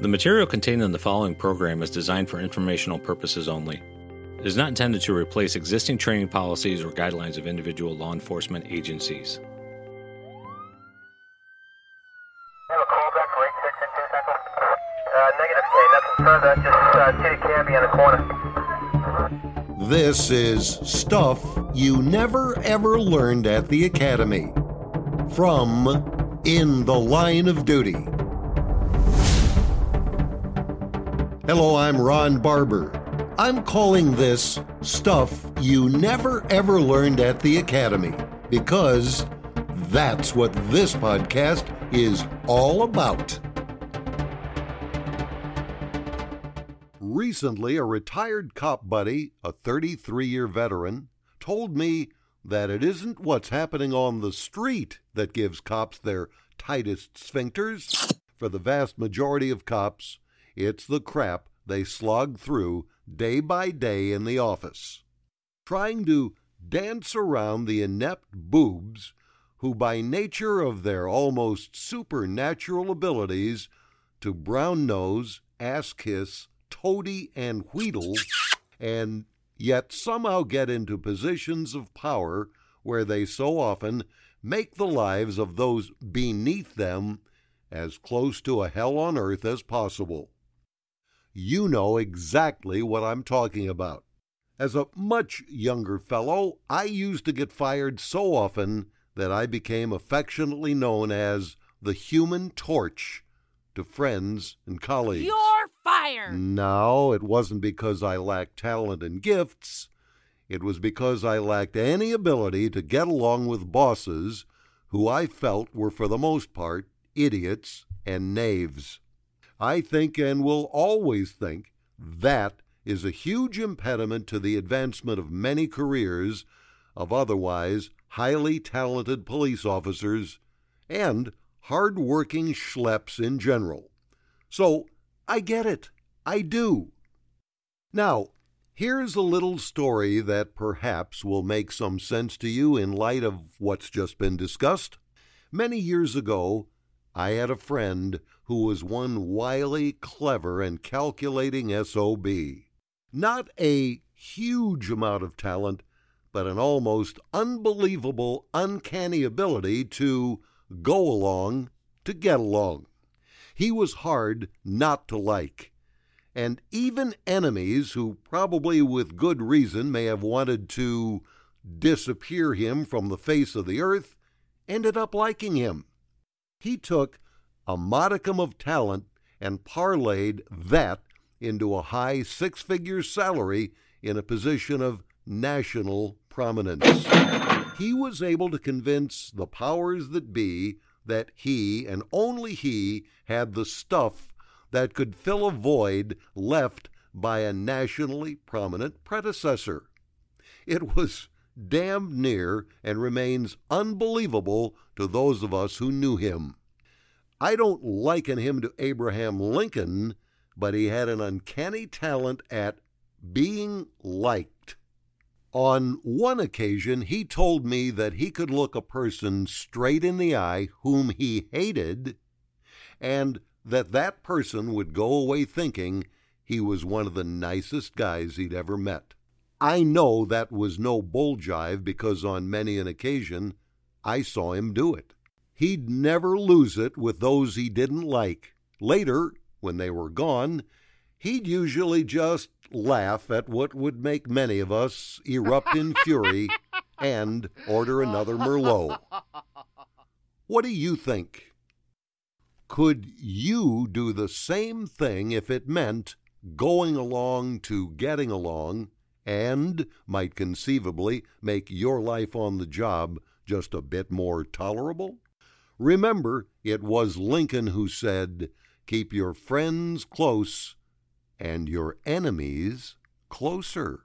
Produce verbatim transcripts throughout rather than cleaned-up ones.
The material contained in the following program is designed for informational purposes only. It is not intended to replace existing training policies or guidelines of individual law enforcement agencies. This is Stuff You Never Ever Learned at the Academy from In the Line of Duty. Hello, I'm Ron Barber. I'm calling this Stuff You Never Ever Learned at the Academy because that's what this podcast is all about. Recently, a retired cop buddy, a thirty-three-year veteran, told me that it isn't what's happening on the street that gives cops their tightest sphincters. For the vast majority of cops, it's the crap they slog through day by day in the office, trying to dance around the inept boobs who, by nature of their almost supernatural abilities to brown nose, ass kiss, toady, and wheedle, and yet somehow get into positions of power where they so often make the lives of those beneath them as close to a hell on earth as possible. You know exactly what I'm talking about. As a much younger fellow, I used to get fired so often that I became affectionately known as the Human Torch to friends and colleagues. You're fired! No, it wasn't because I lacked talent and gifts. It was because I lacked any ability to get along with bosses who I felt were, for the most part, idiots and knaves. I think and will always think that is a huge impediment to the advancement of many careers of otherwise highly talented police officers and hard-working schleps in general. So I get it. I do. Now, here's a little story that perhaps will make some sense to you in light of what's just been discussed. Many years ago, I had a friend who was one wily, clever, and calculating S O B. Not a huge amount of talent, but an almost unbelievable, uncanny ability to go along to get along. He was hard not to like, and even enemies who probably with good reason may have wanted to disappear him from the face of the earth ended up liking him. He took a modicum of talent and parlayed that into a high six-figure salary in a position of national prominence. He was able to convince the powers that be that he, and only he, had the stuff that could fill a void left by a nationally prominent predecessor. It was damned near and remains unbelievable to those of us who knew him. I don't liken him to Abraham Lincoln, but he had an uncanny talent at being liked. On one occasion, he told me that he could look a person straight in the eye whom he hated, and that that person would go away thinking he was one of the nicest guys he'd ever met. I know that was no bull jive because on many an occasion I saw him do it. He'd never lose it with those he didn't like. Later, when they were gone, he'd usually just laugh at what would make many of us erupt in fury and order another Merlot. What do you think? Could you do the same thing if it meant going along to getting along, and might conceivably make your life on the job just a bit more tolerable? Remember, it was Lincoln who said, "Keep your friends close and your enemies closer."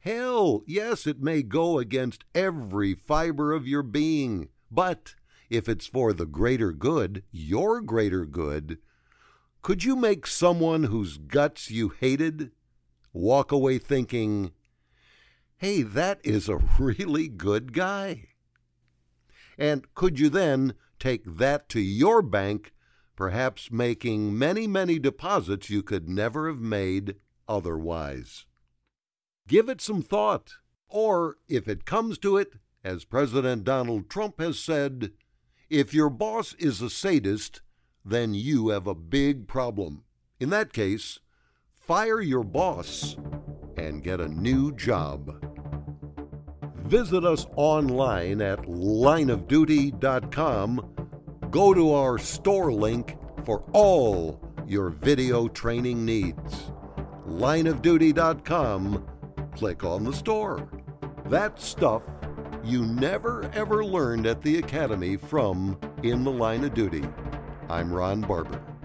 Hell, yes, it may go against every fiber of your being, but if it's for the greater good, your greater good, could you make someone whose guts you hated walk away thinking, "Hey, that is a really good guy"? And could you then take that to your bank perhaps making many, many deposits you could never have made otherwise. Give it some thought, or if it comes to it, as President Donald Trump has said, if your boss is a sadist, then you have a big problem. In that case, fire your boss and get a new job. Visit us online at line of duty dot com. Go to our store link for all your video training needs. line of duty dot com. Click on the store. That's stuff you never ever learned at the Academy from In the Line of Duty. I'm Ron Barber.